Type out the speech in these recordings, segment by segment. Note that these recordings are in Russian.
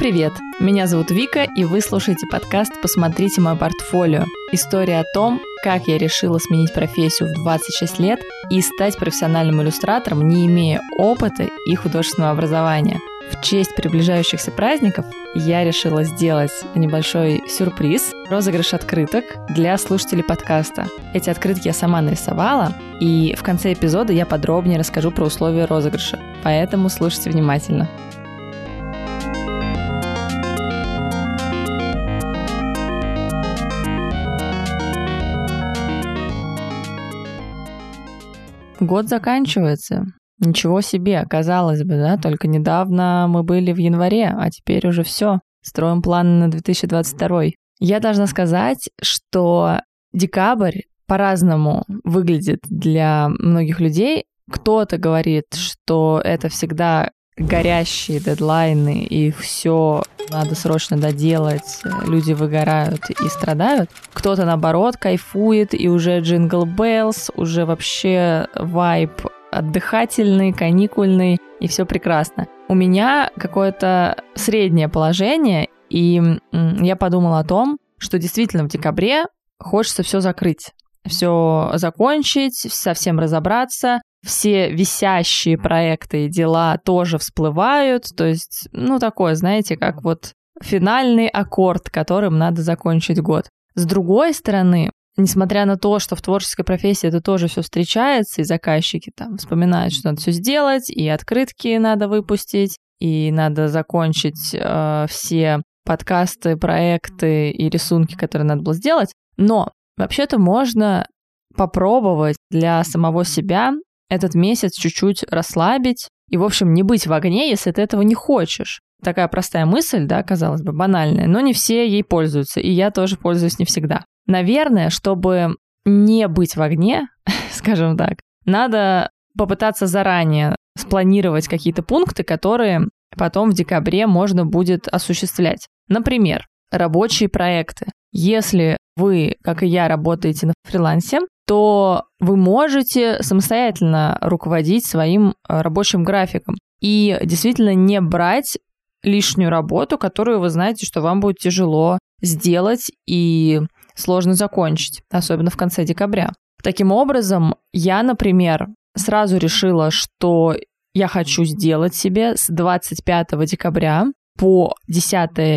привет! Меня зовут Вика, и вы слушаете подкаст «Посмотрите мое портфолио». История о том, как я решила сменить профессию в 26 лет и стать профессиональным иллюстратором, не имея опыта и художественного образования. В честь приближающихся праздников я решила сделать небольшой сюрприз – розыгрыш открыток для слушателей подкаста. Эти открытки я сама нарисовала, и в конце эпизода я подробнее расскажу про условия розыгрыша, поэтому слушайте внимательно. Год заканчивается. Ничего себе, казалось бы, да? Только недавно мы были в январе, а теперь уже все. Строим планы на 2022. Я должна сказать, что декабрь по-разному выглядит для многих людей. Кто-то говорит, что это всегда горящие дедлайны, и все надо срочно доделать, люди выгорают и страдают. Кто-то, наоборот, кайфует, и уже джингл беллс, уже вообще вайб отдыхательный, каникульный, и все прекрасно. У меня какое-то среднее положение, и я подумала о том, что действительно в декабре хочется все закрыть, все закончить, совсем разобраться. Все висящие проекты и дела тоже всплывают, то есть, такое, знаете, как вот финальный аккорд, которым надо закончить год. С другой стороны, несмотря на то, что в творческой профессии это тоже все встречается, и заказчики там вспоминают, что надо все сделать, и открытки надо выпустить, и надо закончить все подкасты, проекты и рисунки, которые надо было сделать, но вообще-то можно попробовать для самого себя этот месяц чуть-чуть расслабить и, в общем, не быть в огне, если ты этого не хочешь. Такая простая мысль, да, казалось бы, банальная, но не все ей пользуются, и я тоже пользуюсь не всегда. Наверное, чтобы не быть в огне, скажем так, надо попытаться заранее спланировать какие-то пункты, которые потом в декабре можно будет осуществлять. Например, рабочие проекты. Если вы, как и я, работаете на фрилансе, то вы можете самостоятельно руководить своим рабочим графиком и действительно не брать лишнюю работу, которую вы знаете, что вам будет тяжело сделать и сложно закончить, особенно в конце декабря. Таким образом, я, например, сразу решила, что я хочу сделать себе с 25 декабря по 10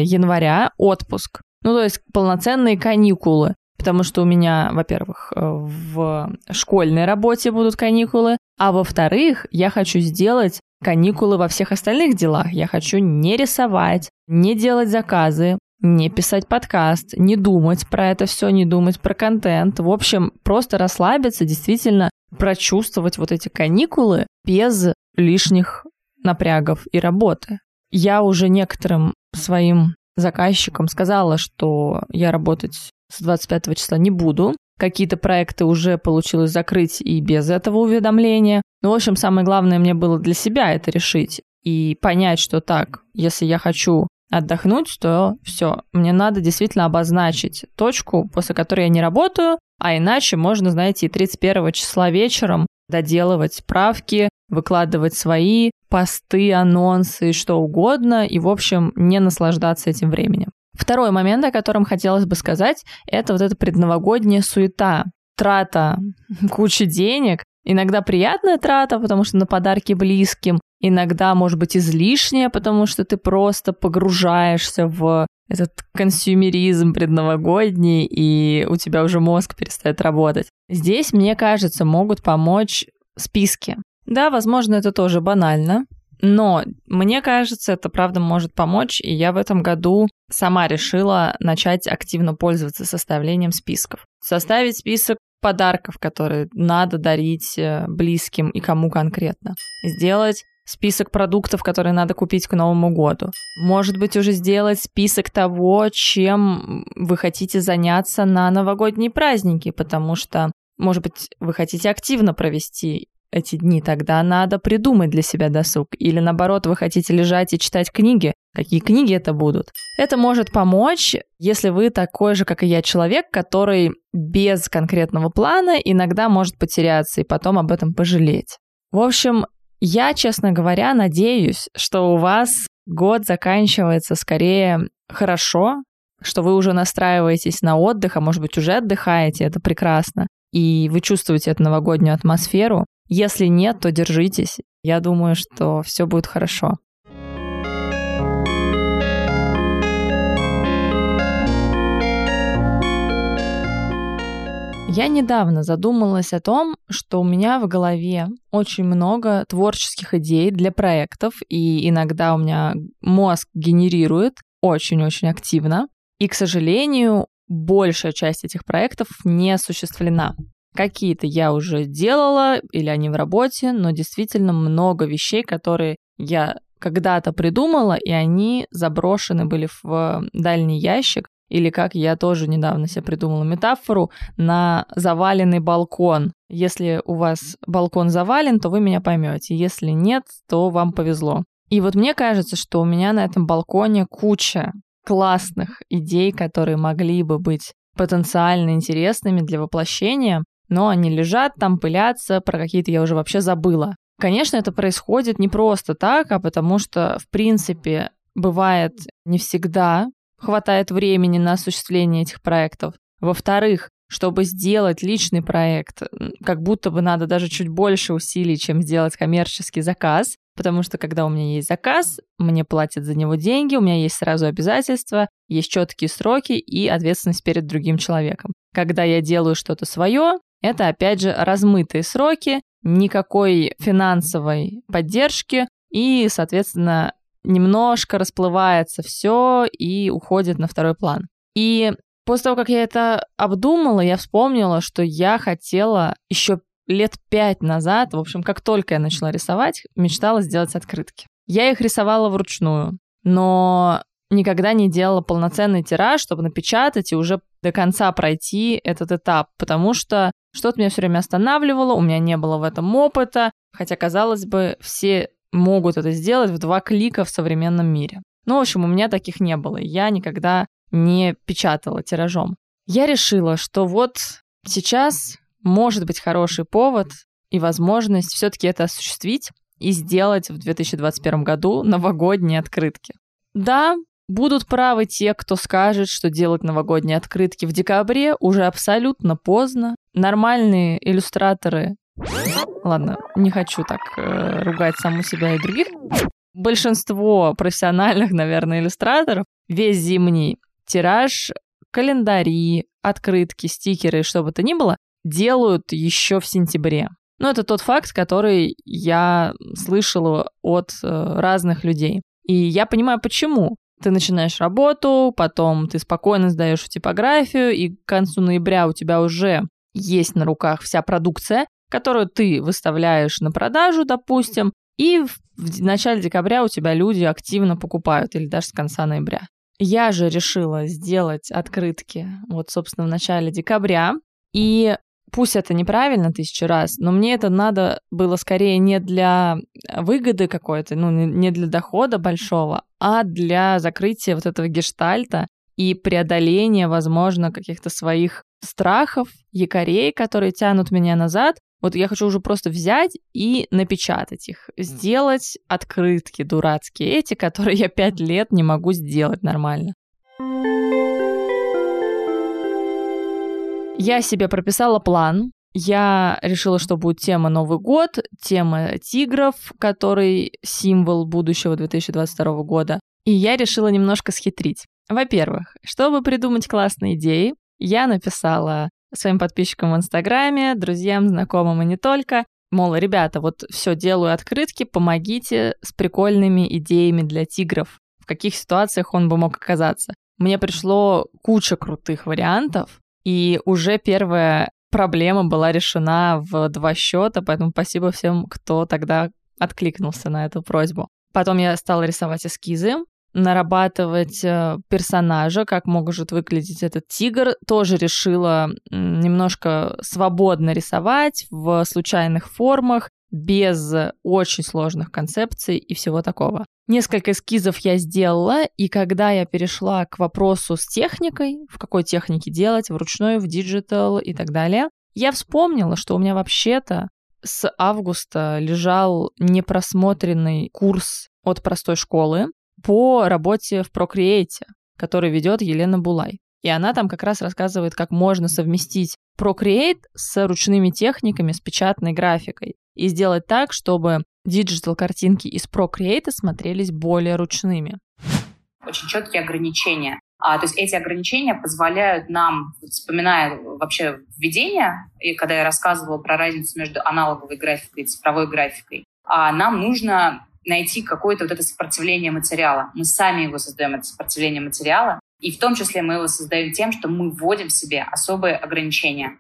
января отпуск. То есть полноценные каникулы. Потому что у меня, во-первых, в школьной работе будут каникулы, а во-вторых, я хочу сделать каникулы во всех остальных делах. Я хочу не рисовать, не делать заказы, не писать подкаст, не думать про это все, не думать про контент. В общем, просто расслабиться, действительно прочувствовать вот эти каникулы без лишних напрягов и работы. Я уже некоторым своим заказчикам сказала, что я работать с 25 числа не буду. Какие-то проекты уже получилось закрыть и без этого уведомления. В общем, самое главное мне было для себя это решить и понять, что так, если я хочу отдохнуть, то все, мне надо действительно обозначить точку, после которой я не работаю, а иначе можно, знаете, и 31 числа вечером доделывать правки, выкладывать свои посты, анонсы, что угодно, и, в общем, не наслаждаться этим временем. Второй момент, о котором хотелось бы сказать, это вот эта предновогодняя суета, трата кучи денег, иногда приятная трата, потому что на подарки близким, иногда, может быть, излишняя, потому что ты просто погружаешься в этот консюмеризм предновогодний, и у тебя уже мозг перестает работать. Здесь, мне кажется, могут помочь списки. Да, возможно, это тоже банально, но мне кажется, это правда может помочь, и я в этом году сама решила начать активно пользоваться составлением списков. Составить список подарков, которые надо дарить близким и кому конкретно. Сделать список продуктов, которые надо купить к Новому году. Может быть, уже сделать список того, чем вы хотите заняться на новогодние праздники, потому что, может быть, вы хотите активно провести эти дни, тогда надо придумать для себя досуг. Или наоборот, вы хотите лежать и читать книги. Какие книги это будут? Это может помочь, если вы такой же, как и я, человек, который без конкретного плана иногда может потеряться и потом об этом пожалеть. В общем, я, честно говоря, надеюсь, что у вас год заканчивается скорее хорошо, что вы уже настраиваетесь на отдых, а может быть уже отдыхаете, это прекрасно, и вы чувствуете эту новогоднюю атмосферу. Если нет, то держитесь. Я думаю, что все будет хорошо. Я недавно задумалась о том, что у меня в голове очень много творческих идей для проектов, и иногда у меня мозг генерирует очень-очень активно, и, к сожалению, большая часть этих проектов не осуществлена. Какие-то я уже делала, или они в работе, но действительно много вещей, которые я когда-то придумала, и они заброшены были в дальний ящик, или, как я тоже недавно себе придумала метафору, на заваленный балкон. Если у вас балкон завален, то вы меня поймете. Если нет, то вам повезло. И вот мне кажется, что у меня на этом балконе куча классных идей, которые могли бы быть потенциально интересными для воплощения, но они лежат там, пылятся, про какие-то я уже вообще забыла. Конечно, это происходит не просто так, а потому что, в принципе, бывает не всегда хватает времени на осуществление этих проектов. Во-вторых, чтобы сделать личный проект, как будто бы надо даже чуть больше усилий, чем сделать коммерческий заказ, потому что когда у меня есть заказ, мне платят за него деньги, у меня есть сразу обязательства, есть четкие сроки и ответственность перед другим человеком. Когда я делаю что-то свое, это, опять же, размытые сроки, никакой финансовой поддержки и, соответственно, немножко расплывается все и уходит на второй план. И после того, как я это обдумала, я вспомнила, что я хотела еще лет 5 назад, в общем, как только я начала рисовать, мечтала сделать открытки. Я их рисовала вручную, но никогда не делала полноценный тираж, чтобы напечатать и уже до конца пройти этот этап, потому что что-то меня все время останавливало, у меня не было в этом опыта, хотя, казалось бы, все могут это сделать в 2 клика в современном мире. Ну, в общем, у меня таких не было. Я никогда не печатала тиражом. Я решила, что вот сейчас может быть хороший повод и возможность все-таки это осуществить и сделать в 2021 году новогодние открытки. Да, будут правы те, кто скажет, что делать новогодние открытки в декабре уже абсолютно поздно. Нормальные иллюстраторы... Ладно, не хочу так ругать саму себя и других. Большинство профессиональных, наверное, иллюстраторов весь зимний тираж, календари, открытки, стикеры, что бы то ни было, делают еще в сентябре. Но это тот факт, который я слышала от разных людей. И я понимаю, почему. Ты начинаешь работу, потом ты спокойно сдаешь в типографию, и к концу ноября у тебя уже есть на руках вся продукция, которую ты выставляешь на продажу, допустим, и в начале декабря у тебя люди активно покупают, или даже с конца ноября. Я же решила сделать открытки вот, собственно, в начале декабря, и пусть это неправильно 1000 раз, но мне это надо было скорее не для выгоды какой-то, ну, не для дохода большого, а для закрытия вот этого гештальта и преодоления, возможно, каких-то своих страхов, якорей, которые тянут меня назад. Вот я хочу уже просто взять и напечатать их. Сделать открытки дурацкие эти, которые я 5 лет не могу сделать нормально. Я себе прописала план. Я решила, что будет тема Новый год, тема тигров, который символ будущего 2022 года. И я решила немножко схитрить. Во-первых, чтобы придумать классные идеи, я написала своим подписчикам в Инстаграме, друзьям, знакомым и не только. Мол, ребята, вот все делаю открытки, помогите с прикольными идеями для тигров. В каких ситуациях он бы мог оказаться? Мне пришло куча крутых вариантов, и уже первая проблема была решена в 2 счета, поэтому спасибо всем, кто тогда откликнулся на эту просьбу. Потом я стала рисовать эскизы, нарабатывать персонажа, как может выглядеть этот тигр. Тоже решила немножко свободно рисовать в случайных формах, без очень сложных концепций и всего такого. Несколько эскизов я сделала, и когда я перешла к вопросу с техникой, в какой технике делать, вручную, в диджитал и так далее, я вспомнила, что у меня вообще-то с августа лежал непросмотренный курс от простой школы, по работе в Procreate, который ведет Елена Булай. И она там как раз рассказывает, как можно совместить Procreate с ручными техниками, с печатной графикой. И сделать так, чтобы диджитал-картинки из Procreate смотрелись более ручными. Очень четкие ограничения. То есть эти ограничения позволяют нам, вспоминая вообще введение, и когда я рассказывала про разницу между аналоговой графикой и цифровой графикой, нам нужно найти какое-то вот это сопротивление материала. Мы сами его создаем, это сопротивление материала, и в том числе мы его создаем тем, что мы вводим в себе особые ограничения.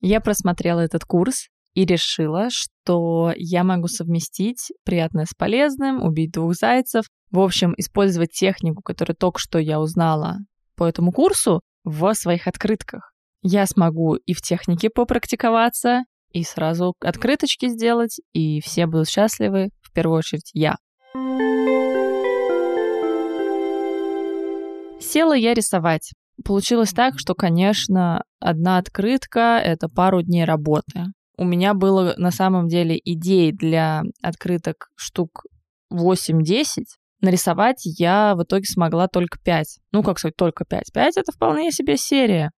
Я просмотрела этот курс и решила, что я могу совместить приятное с полезным, убить двух зайцев, в общем, использовать технику, которую только что я узнала по этому курсу, в своих открытках. Я смогу и в технике попрактиковаться, и сразу открыточки сделать, и все будут счастливы, в первую очередь я. Села я рисовать. Получилось так, что, конечно, одна открытка — это пару дней работы. У меня было на самом деле идей для открыток штук 8-10, нарисовать я в итоге смогла только 5. Ну, как сказать, только 5. 5 — это вполне себе серия.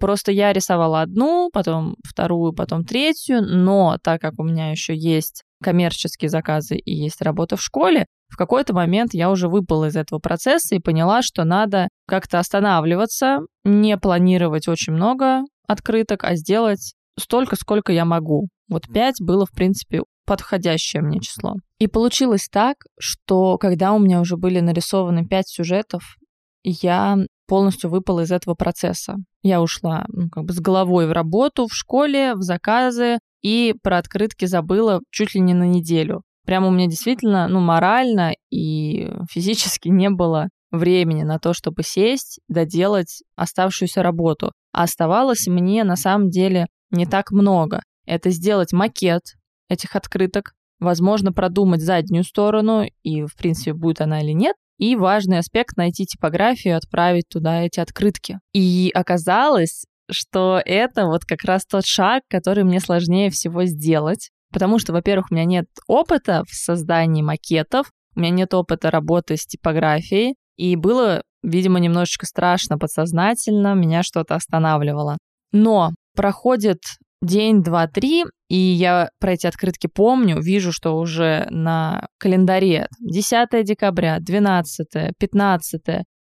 Просто я рисовала одну, потом вторую, потом третью, но так как у меня еще есть коммерческие заказы и есть работа в школе, в какой-то момент я уже выпала из этого процесса и поняла, что надо как-то останавливаться, не планировать очень много открыток, а сделать столько, сколько я могу. Вот 5 было, в принципе, подходящее мне число. И получилось так, что когда у меня уже были нарисованы 5 сюжетов, я полностью выпала из этого процесса. Я ушла с головой в работу, в школе, в заказы, и про открытки забыла чуть ли не на неделю. Прямо у меня действительно, морально и физически не было времени на то, чтобы сесть, доделать оставшуюся работу. А оставалось мне на самом деле не так много. Это сделать макет этих открыток, возможно, продумать заднюю сторону, и, в принципе, будет она или нет. И важный аспект — найти типографию, отправить туда эти открытки. И оказалось, что это вот как раз тот шаг, который мне сложнее всего сделать, потому что, во-первых, у меня нет опыта в создании макетов, у меня нет опыта работы с типографией, и было, видимо, немножечко страшно подсознательно, меня что-то останавливало. Но проходит день, два, три, и я про эти открытки помню, вижу, что уже на календаре 10 декабря, 12, 15,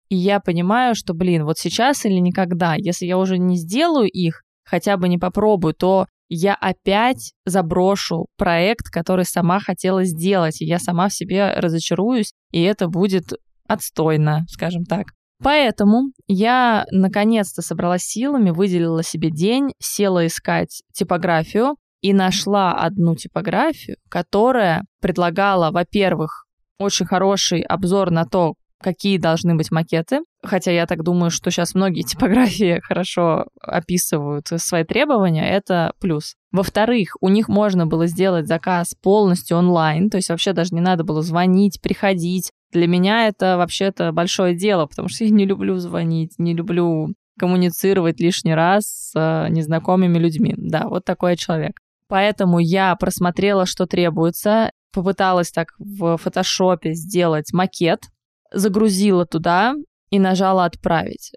и я понимаю, что, вот сейчас или никогда, если я уже не сделаю их, хотя бы не попробую, то я опять заброшу проект, который сама хотела сделать, и я сама в себе разочаруюсь, и это будет отстойно, скажем так. Поэтому я наконец-то собралась силами, выделила себе день, села искать типографию и нашла одну типографию, которая предлагала, во-первых, очень хороший обзор на то, какие должны быть макеты, хотя я так думаю, что сейчас многие типографии хорошо описывают свои требования, это плюс. Во-вторых, у них можно было сделать заказ полностью онлайн, то есть вообще даже не надо было звонить, приходить. Для меня это вообще-то большое дело, потому что я не люблю звонить, не люблю коммуницировать лишний раз с незнакомыми людьми. Да, вот такой я человек. Поэтому я просмотрела, что требуется, попыталась так в фотошопе сделать макет, загрузила туда и нажала «Отправить».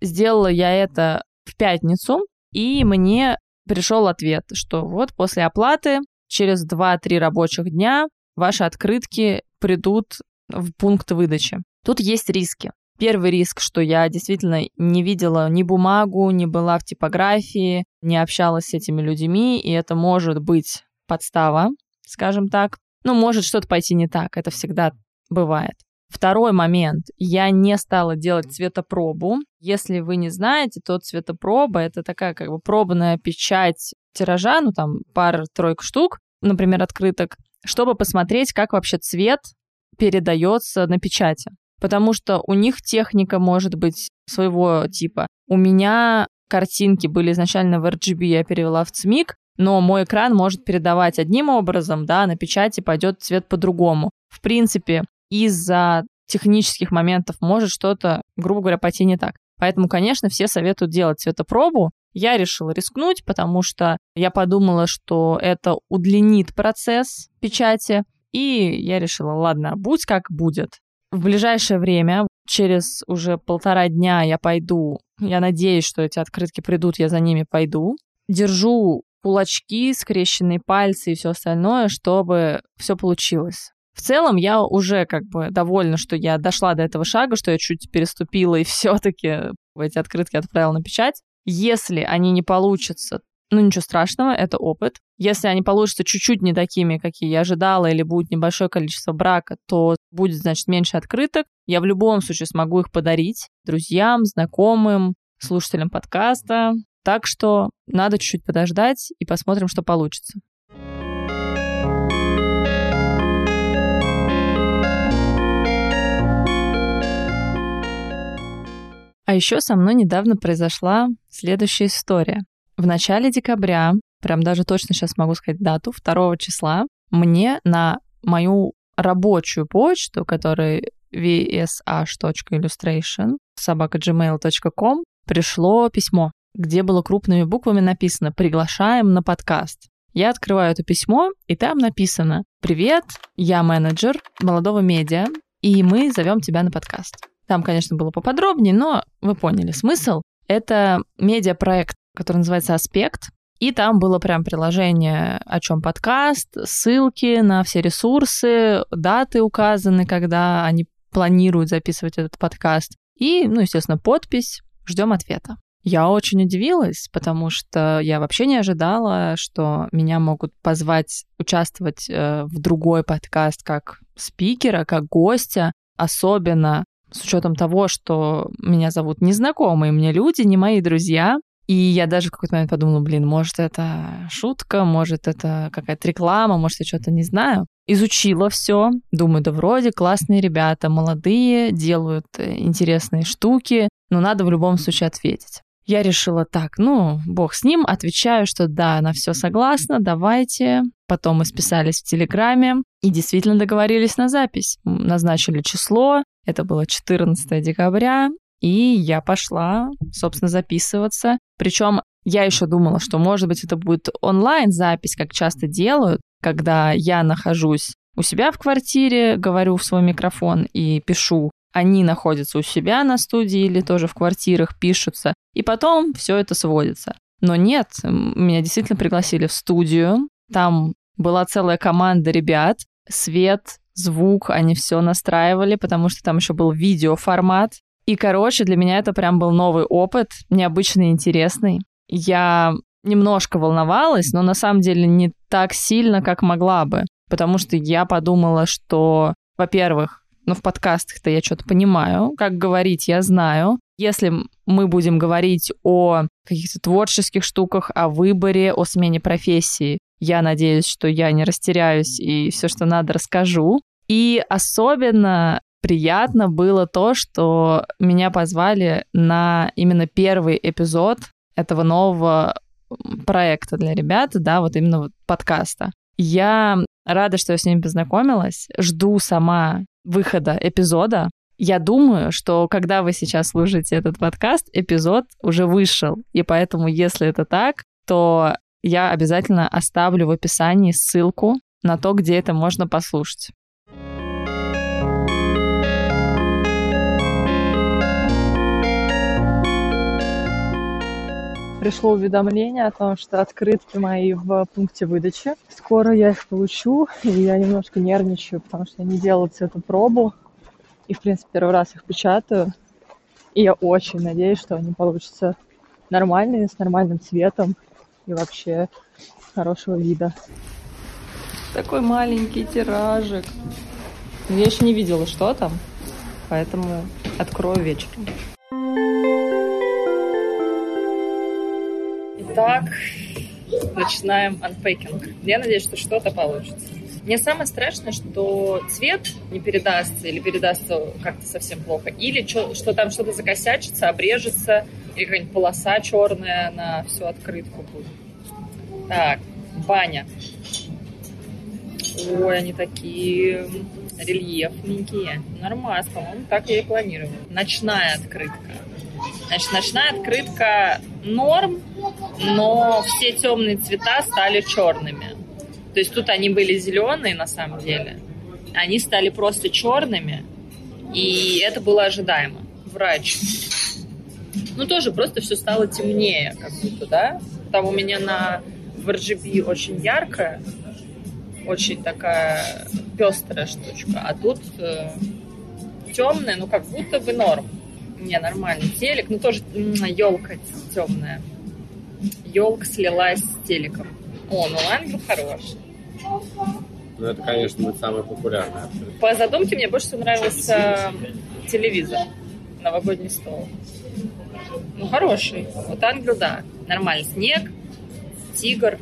Сделала я это в пятницу, и мне пришел ответ, что вот после оплаты через 2-3 рабочих дня ваши открытки придут в пункт выдачи. Тут есть риски. Первый риск, что я действительно не видела ни бумагу, не была в типографии, не общалась с этими людьми, и это может быть подстава, скажем так. Может что-то пойти не так, это всегда бывает. Второй момент. Я не стала делать цветопробу. Если вы не знаете, то цветопроба — это такая пробная печать тиража, пара-тройка штук, например, открыток, чтобы посмотреть, как вообще цвет передается на печати. Потому что у них техника может быть своего типа. У меня картинки были изначально в RGB, я перевела в ЦМИК, но мой экран может передавать одним образом, да, на печати пойдет цвет по-другому. В принципе, из-за технических моментов может что-то, грубо говоря, пойти не так. Поэтому, конечно, все советуют делать цветопробу. Я решила рискнуть, потому что я подумала, что это удлинит процесс печати, и я решила, ладно, будь как будет. В ближайшее время, через уже 1,5 дня я пойду, я надеюсь, что эти открытки придут, я за ними пойду. Держу кулачки, скрещенные пальцы и все остальное, чтобы все получилось. В целом я уже как бы довольна, что я дошла до этого шага, что я чуть переступила и все-таки эти открытки отправила на печать. Если они не получатся, ничего страшного, это опыт. Если они получатся чуть-чуть не такими, какие я ожидала, или будет небольшое количество брака, то будет, значит, меньше открыток. Я в любом случае смогу их подарить друзьям, знакомым, слушателям подкаста. Так что надо чуть-чуть подождать и посмотрим, что получится. А еще со мной недавно произошла следующая история. В начале декабря, прям даже точно сейчас могу сказать дату, 2 числа, мне на мою рабочую почту, которая vsh.illustration@gmail.com, пришло письмо, где было крупными буквами написано «Приглашаем на подкаст». Я открываю это письмо, и там написано «Привет, я менеджер молодого медиа, и мы зовем тебя на подкаст». Там, конечно, было поподробнее, но вы поняли смысл. Это медиапроект, который называется «Аспект». И там было прям приложение, о чем подкаст, ссылки на все ресурсы, даты указаны, когда они планируют записывать этот подкаст. И, естественно, подпись «Ждем ответа». Я очень удивилась, потому что я вообще не ожидала, что меня могут позвать участвовать в другой подкаст как спикера, как гостя, особенно с учетом того, что меня зовут незнакомые мне люди, не мои друзья. И я даже в какой-то момент подумала, может, это шутка, может, это какая-то реклама, может, я что-то не знаю. Изучила все, думаю, да вроде классные ребята, молодые, делают интересные штуки, но надо в любом случае ответить. Я решила так, бог с ним, отвечаю, что да, на все согласна, давайте. Потом мы списались в Телеграме и действительно договорились на запись. Назначили число, это было 14 декабря, и я пошла, собственно, записываться. Причем я еще думала, что, может быть, это будет онлайн-запись, как часто делают, когда я нахожусь у себя в квартире, говорю в свой микрофон и пишу. Они находятся у себя на студии или тоже в квартирах, пишутся, и потом все это сводится. Но нет, меня действительно пригласили в студию. Там была целая команда ребят, свет, звук, они все настраивали, потому что там еще был видеоформат. И, для меня это прям был новый опыт, необычный, интересный. Я немножко волновалась, но на самом деле не так сильно, как могла бы, потому что я подумала, что, во-первых, в подкастах-то я что-то понимаю, как говорить я знаю. Если мы будем говорить о каких-то творческих штуках, о выборе, о смене профессии, я надеюсь, что я не растеряюсь и все, что надо, расскажу. И особенно приятно было то, что меня позвали на именно первый эпизод этого нового проекта для ребят, подкаста. Я рада, что я с ними познакомилась, жду сама выхода эпизода. Я думаю, что когда вы сейчас слушаете этот подкаст, эпизод уже вышел. И поэтому, если это так, то я обязательно оставлю в описании ссылку на то, где это можно послушать. Пришло уведомление о том, что открытки мои в пункте выдачи. Скоро я их получу, и я немножко нервничаю, потому что я не делала цветопробу. И, первый раз их печатаю. И я очень надеюсь, что они получатся нормальные, с нормальным цветом и вообще хорошего вида. Такой маленький тиражик. Я еще не видела, что там, поэтому открою вечером. Так, начинаем анпэкинг. Я надеюсь, что что-то получится. Мне самое страшное, что цвет не передастся или передастся как-то совсем плохо, или что там что-то закосячится, обрежется, или какая-нибудь полоса черная на всю открытку будет. Так, баня. Ой, они такие рельефненькие. Нормально, по-моему, так я и планировала. Ночная открытка. Значит, ночная открытка норм, но все темные цвета стали черными. То есть тут они были зеленые на самом деле, они стали просто черными, И это было ожидаемо. Врач. Ну, тоже просто все стало темнее, как будто, да? Там у меня в RGB очень яркая, очень такая пестрая штучка, а тут темная, ну, как будто бы норм. У меня нормальный телек, ну, тоже елка темная. Елка слилась с телеком. О, ну, ангел хороший. Ну, это, конечно, будет самое популярное. По задумке мне больше всего нравился телевизор, новогодний стол. Ну, хороший. Вот ангел, да. Нормальный снег, тигр.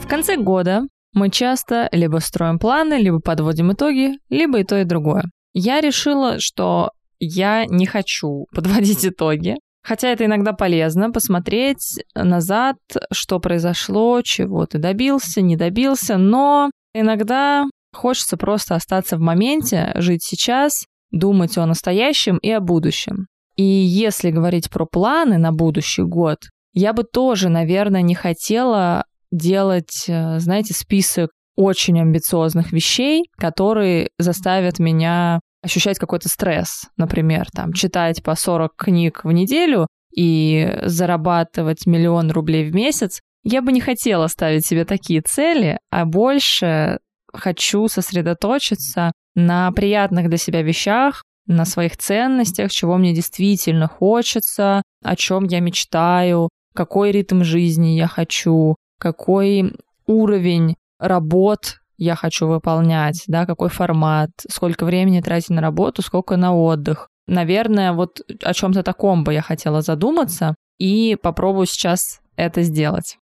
В конце года мы часто либо строим планы, либо подводим итоги, либо и то, и другое. Я решила, что я не хочу подводить итоги. Хотя это иногда полезно, посмотреть назад, что произошло, чего ты добился, не добился, но иногда хочется просто остаться в моменте, жить сейчас, думать о настоящем и о будущем. И если говорить про планы на будущий год, я бы тоже, наверное, не хотела делать, знаете, список очень амбициозных вещей, которые заставят меня ощущать какой-то стресс, например, там, читать по 40 книг в неделю и зарабатывать 1 000 000 рублей в месяц. Я бы не хотела ставить себе такие цели, а больше хочу сосредоточиться на приятных для себя вещах, на своих ценностях, чего мне действительно хочется, о чем я мечтаю, какой ритм жизни я хочу, какой уровень работ я хочу выполнять, да, какой формат, сколько времени тратить на работу, сколько на отдых. Наверное, вот о чем-то таком бы я хотела задуматься и попробую сейчас это сделать.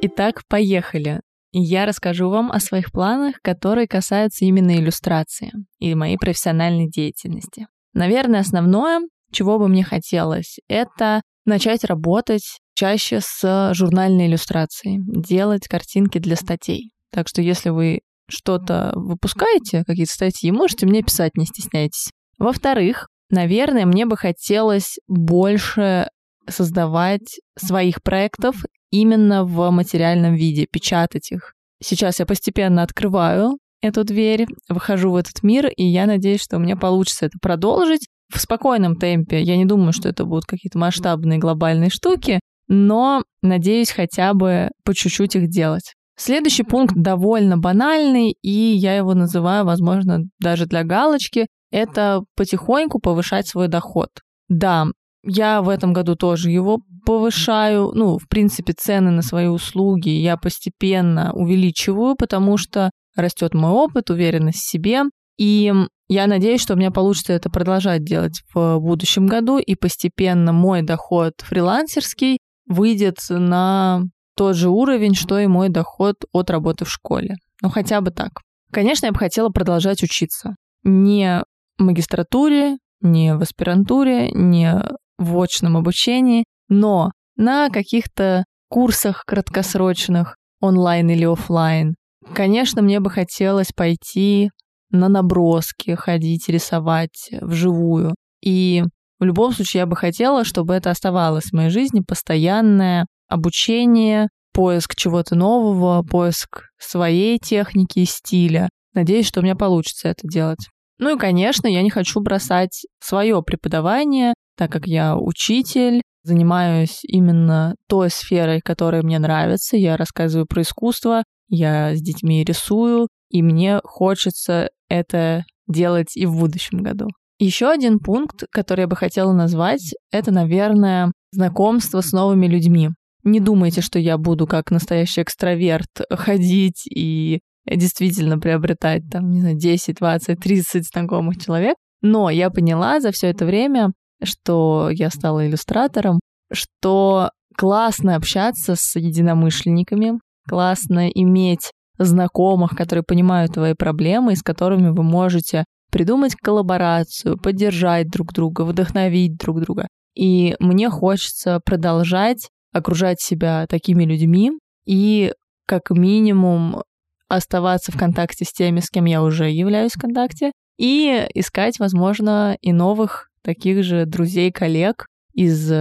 Итак, поехали. Я расскажу вам о своих планах, которые касаются именно иллюстрации и моей профессиональной деятельности. Наверное, основное, чего бы мне хотелось, это начать работать чаще с журнальной иллюстрацией, делать картинки для статей. Так что если вы что-то выпускаете, какие-то статьи, можете мне писать, не стесняйтесь. Во-вторых, наверное, мне бы хотелось больше создавать своих проектов именно в материальном виде, печатать их. Сейчас я постепенно открываю эту дверь, выхожу в этот мир, и я надеюсь, что у меня получится это продолжить в спокойном темпе. Я не думаю, что это будут какие-то масштабные глобальные штуки, но, надеюсь, хотя бы по чуть-чуть их делать. Следующий пункт довольно банальный, и я его называю, возможно, даже для галочки, это потихоньку повышать свой доход. Да, я в этом году тоже его повышаю, ну, в принципе, цены на свои услуги я постепенно увеличиваю, потому что растет мой опыт, уверенность в себе, и я надеюсь, что у меня получится это продолжать делать в будущем году, и постепенно мой доход фрилансерский выйдет на тот же уровень, что и мой доход от работы в школе. Ну, хотя бы так. Конечно, я бы хотела продолжать учиться. Не в магистратуре, не в аспирантуре, не в очном обучении, но на каких-то курсах краткосрочных, онлайн или офлайн. Конечно, мне бы хотелось пойти на наброски, ходить, рисовать вживую. И в любом случае я бы хотела, чтобы это оставалось в моей жизни, постоянное обучение, поиск чего-то нового, поиск своей техники и стиля. Надеюсь, что у меня получится это делать. Ну и, конечно, я не хочу бросать свое преподавание, так как я учитель, занимаюсь именно той сферой, которая мне нравится. Я рассказываю про искусство, я с детьми рисую, и мне хочется это делать и в будущем году. Еще один пункт, который я бы хотела назвать, это, наверное, знакомство с новыми людьми. Не думайте, что я буду как настоящий экстраверт ходить и действительно приобретать, там, не знаю, 10, 20, 30 знакомых человек. Но я поняла за все это время, что я стала иллюстратором, что классно общаться с единомышленниками, классно иметь знакомых, которые понимают твои проблемы и с которыми вы можете придумать коллаборацию, поддержать друг друга, вдохновить друг друга. И мне хочется продолжать окружать себя такими людьми и, как минимум, оставаться в контакте с теми, с кем я уже являюсь в контакте, и искать, возможно, и новых таких же друзей, коллег, из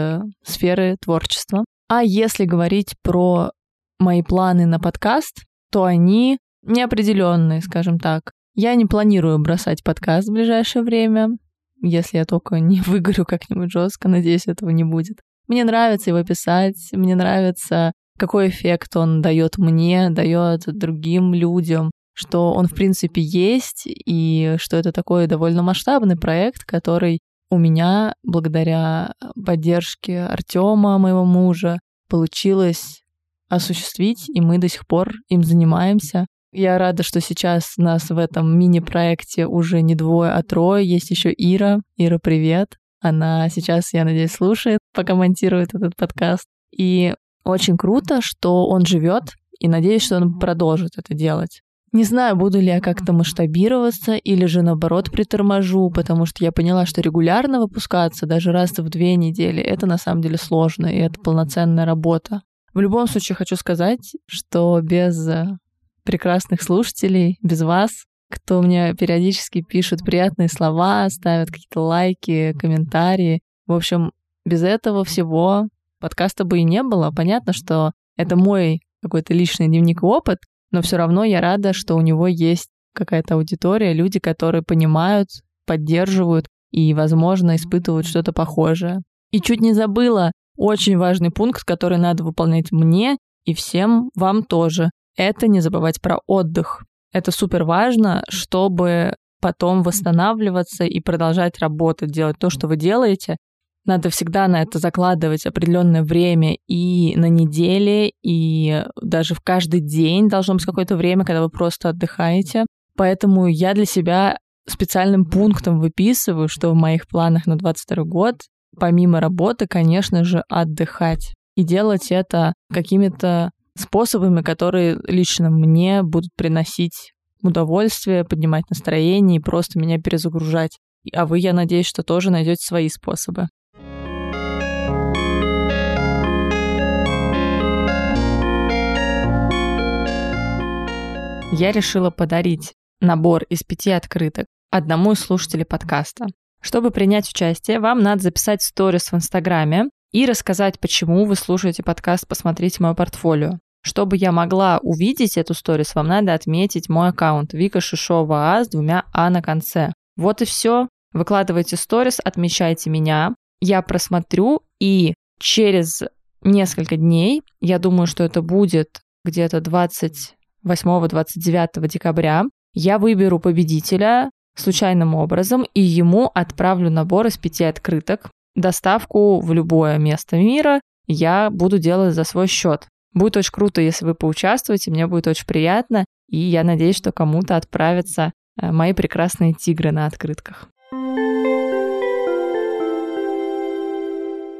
сферы творчества. А если говорить про мои планы на подкаст, то они неопределенные, скажем так. Я не планирую бросать подкаст в ближайшее время, если я только не выгорю как-нибудь жестко, надеюсь, этого не будет. Мне нравится его писать, мне нравится, какой эффект он дает мне, дает другим людям, что он, в принципе, есть, и что это такой довольно масштабный проект, который у меня, благодаря поддержке Артема, моего мужа, получилось осуществить, и мы до сих пор им занимаемся. Я рада, что сейчас нас в этом мини-проекте уже не двое, а трое. Есть еще Ира. Ира, привет. Она сейчас, я надеюсь, слушает, пока монтирует этот подкаст. И очень круто, что он живет, и надеюсь, что он продолжит это делать. Не знаю, буду ли я как-то масштабироваться или же, наоборот, приторможу, потому что я поняла, что регулярно выпускаться даже раз в 2 недели — это на самом деле сложно, и это полноценная работа. В любом случае хочу сказать, что без прекрасных слушателей, без вас, кто мне периодически пишет приятные слова, ставят какие-то лайки, комментарии. В общем, без этого всего подкаста бы и не было. Понятно, что это мой какой-то личный дневник и опыт, но все равно я рада, что у него есть какая-то аудитория, люди, которые понимают, поддерживают и, возможно, испытывают что-то похожее. И чуть не забыла очень важный пункт, который надо выполнять мне и всем вам тоже. Это не забывать про отдых. Это супер важно, чтобы потом восстанавливаться и продолжать работать, делать то, что вы делаете. Надо всегда на это закладывать определенное время и на неделе, и даже в каждый день должно быть какое-то время, когда вы просто отдыхаете. Поэтому я для себя специальным пунктом выписываю, что в моих планах на 2022 год, помимо работы, конечно же, отдыхать. И делать это какими-то способами, которые лично мне будут приносить удовольствие, поднимать настроение и просто меня перезагружать. А вы, я надеюсь, что тоже найдете свои способы. Я решила подарить набор из 5 открыток одному из слушателей подкаста. Чтобы принять участие, вам надо записать сторис в Инстаграме и рассказать, почему вы слушаете подкаст «Посмотрите мое портфолио». Чтобы я могла увидеть эту сторис, вам надо отметить мой аккаунт Вика Шишова с 2 «а» на конце. Вот и все. Выкладывайте сторис, отмечайте меня, я просмотрю, и через несколько дней, я думаю, что это будет где-то 28-29 декабря, я выберу победителя случайным образом и ему отправлю набор из 5 открыток. Доставку в любое место мира я буду делать за свой счет. Будет очень круто, если вы поучаствуете, мне будет очень приятно, и я надеюсь, что кому-то отправятся мои прекрасные тигры на открытках.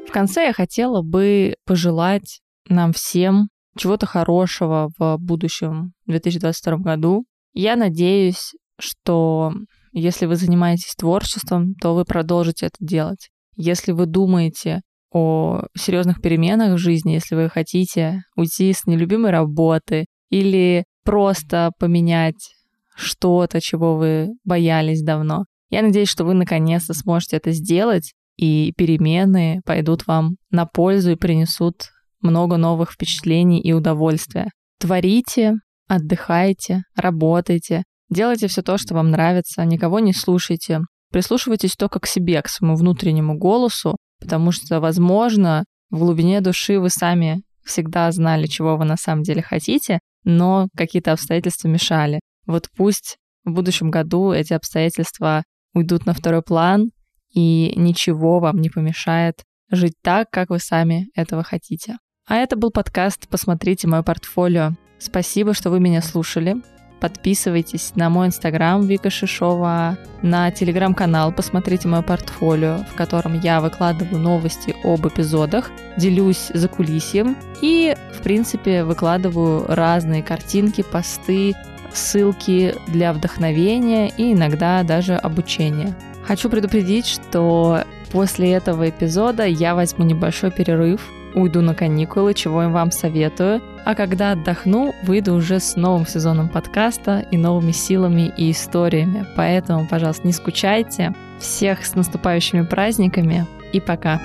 В конце я хотела бы пожелать нам всем чего-то хорошего в будущем 2022 году. Я надеюсь, что если вы занимаетесь творчеством, то вы продолжите это делать. Если вы думаете о серьезных переменах в жизни, если вы хотите уйти с нелюбимой работы или просто поменять что-то, чего вы боялись давно, я надеюсь, что вы наконец-то сможете это сделать, и перемены пойдут вам на пользу и принесут много новых впечатлений и удовольствия. Творите, отдыхайте, работайте, делайте все то, что вам нравится, никого не слушайте. Прислушивайтесь только к себе, к своему внутреннему голосу, потому что, возможно, в глубине души вы сами всегда знали, чего вы на самом деле хотите, но какие-то обстоятельства мешали. Вот пусть в будущем году эти обстоятельства уйдут на второй план, и ничего вам не помешает жить так, как вы сами этого хотите. А это был подкаст «Посмотрите мое портфолио». Спасибо, что вы меня слушали. Подписывайтесь на мой Инстаграм Вика Шишова, на Телеграм-канал «Посмотрите мое портфолио», в котором я выкладываю новости об эпизодах, делюсь закулисьем и, в принципе, выкладываю разные картинки, посты, ссылки для вдохновения и иногда даже обучения. Хочу предупредить, что после этого эпизода я возьму небольшой перерыв, уйду на каникулы, чего я вам советую. А когда отдохну, выйду уже с новым сезоном подкаста и новыми силами и историями. Поэтому, пожалуйста, не скучайте. Всех с наступающими праздниками и пока!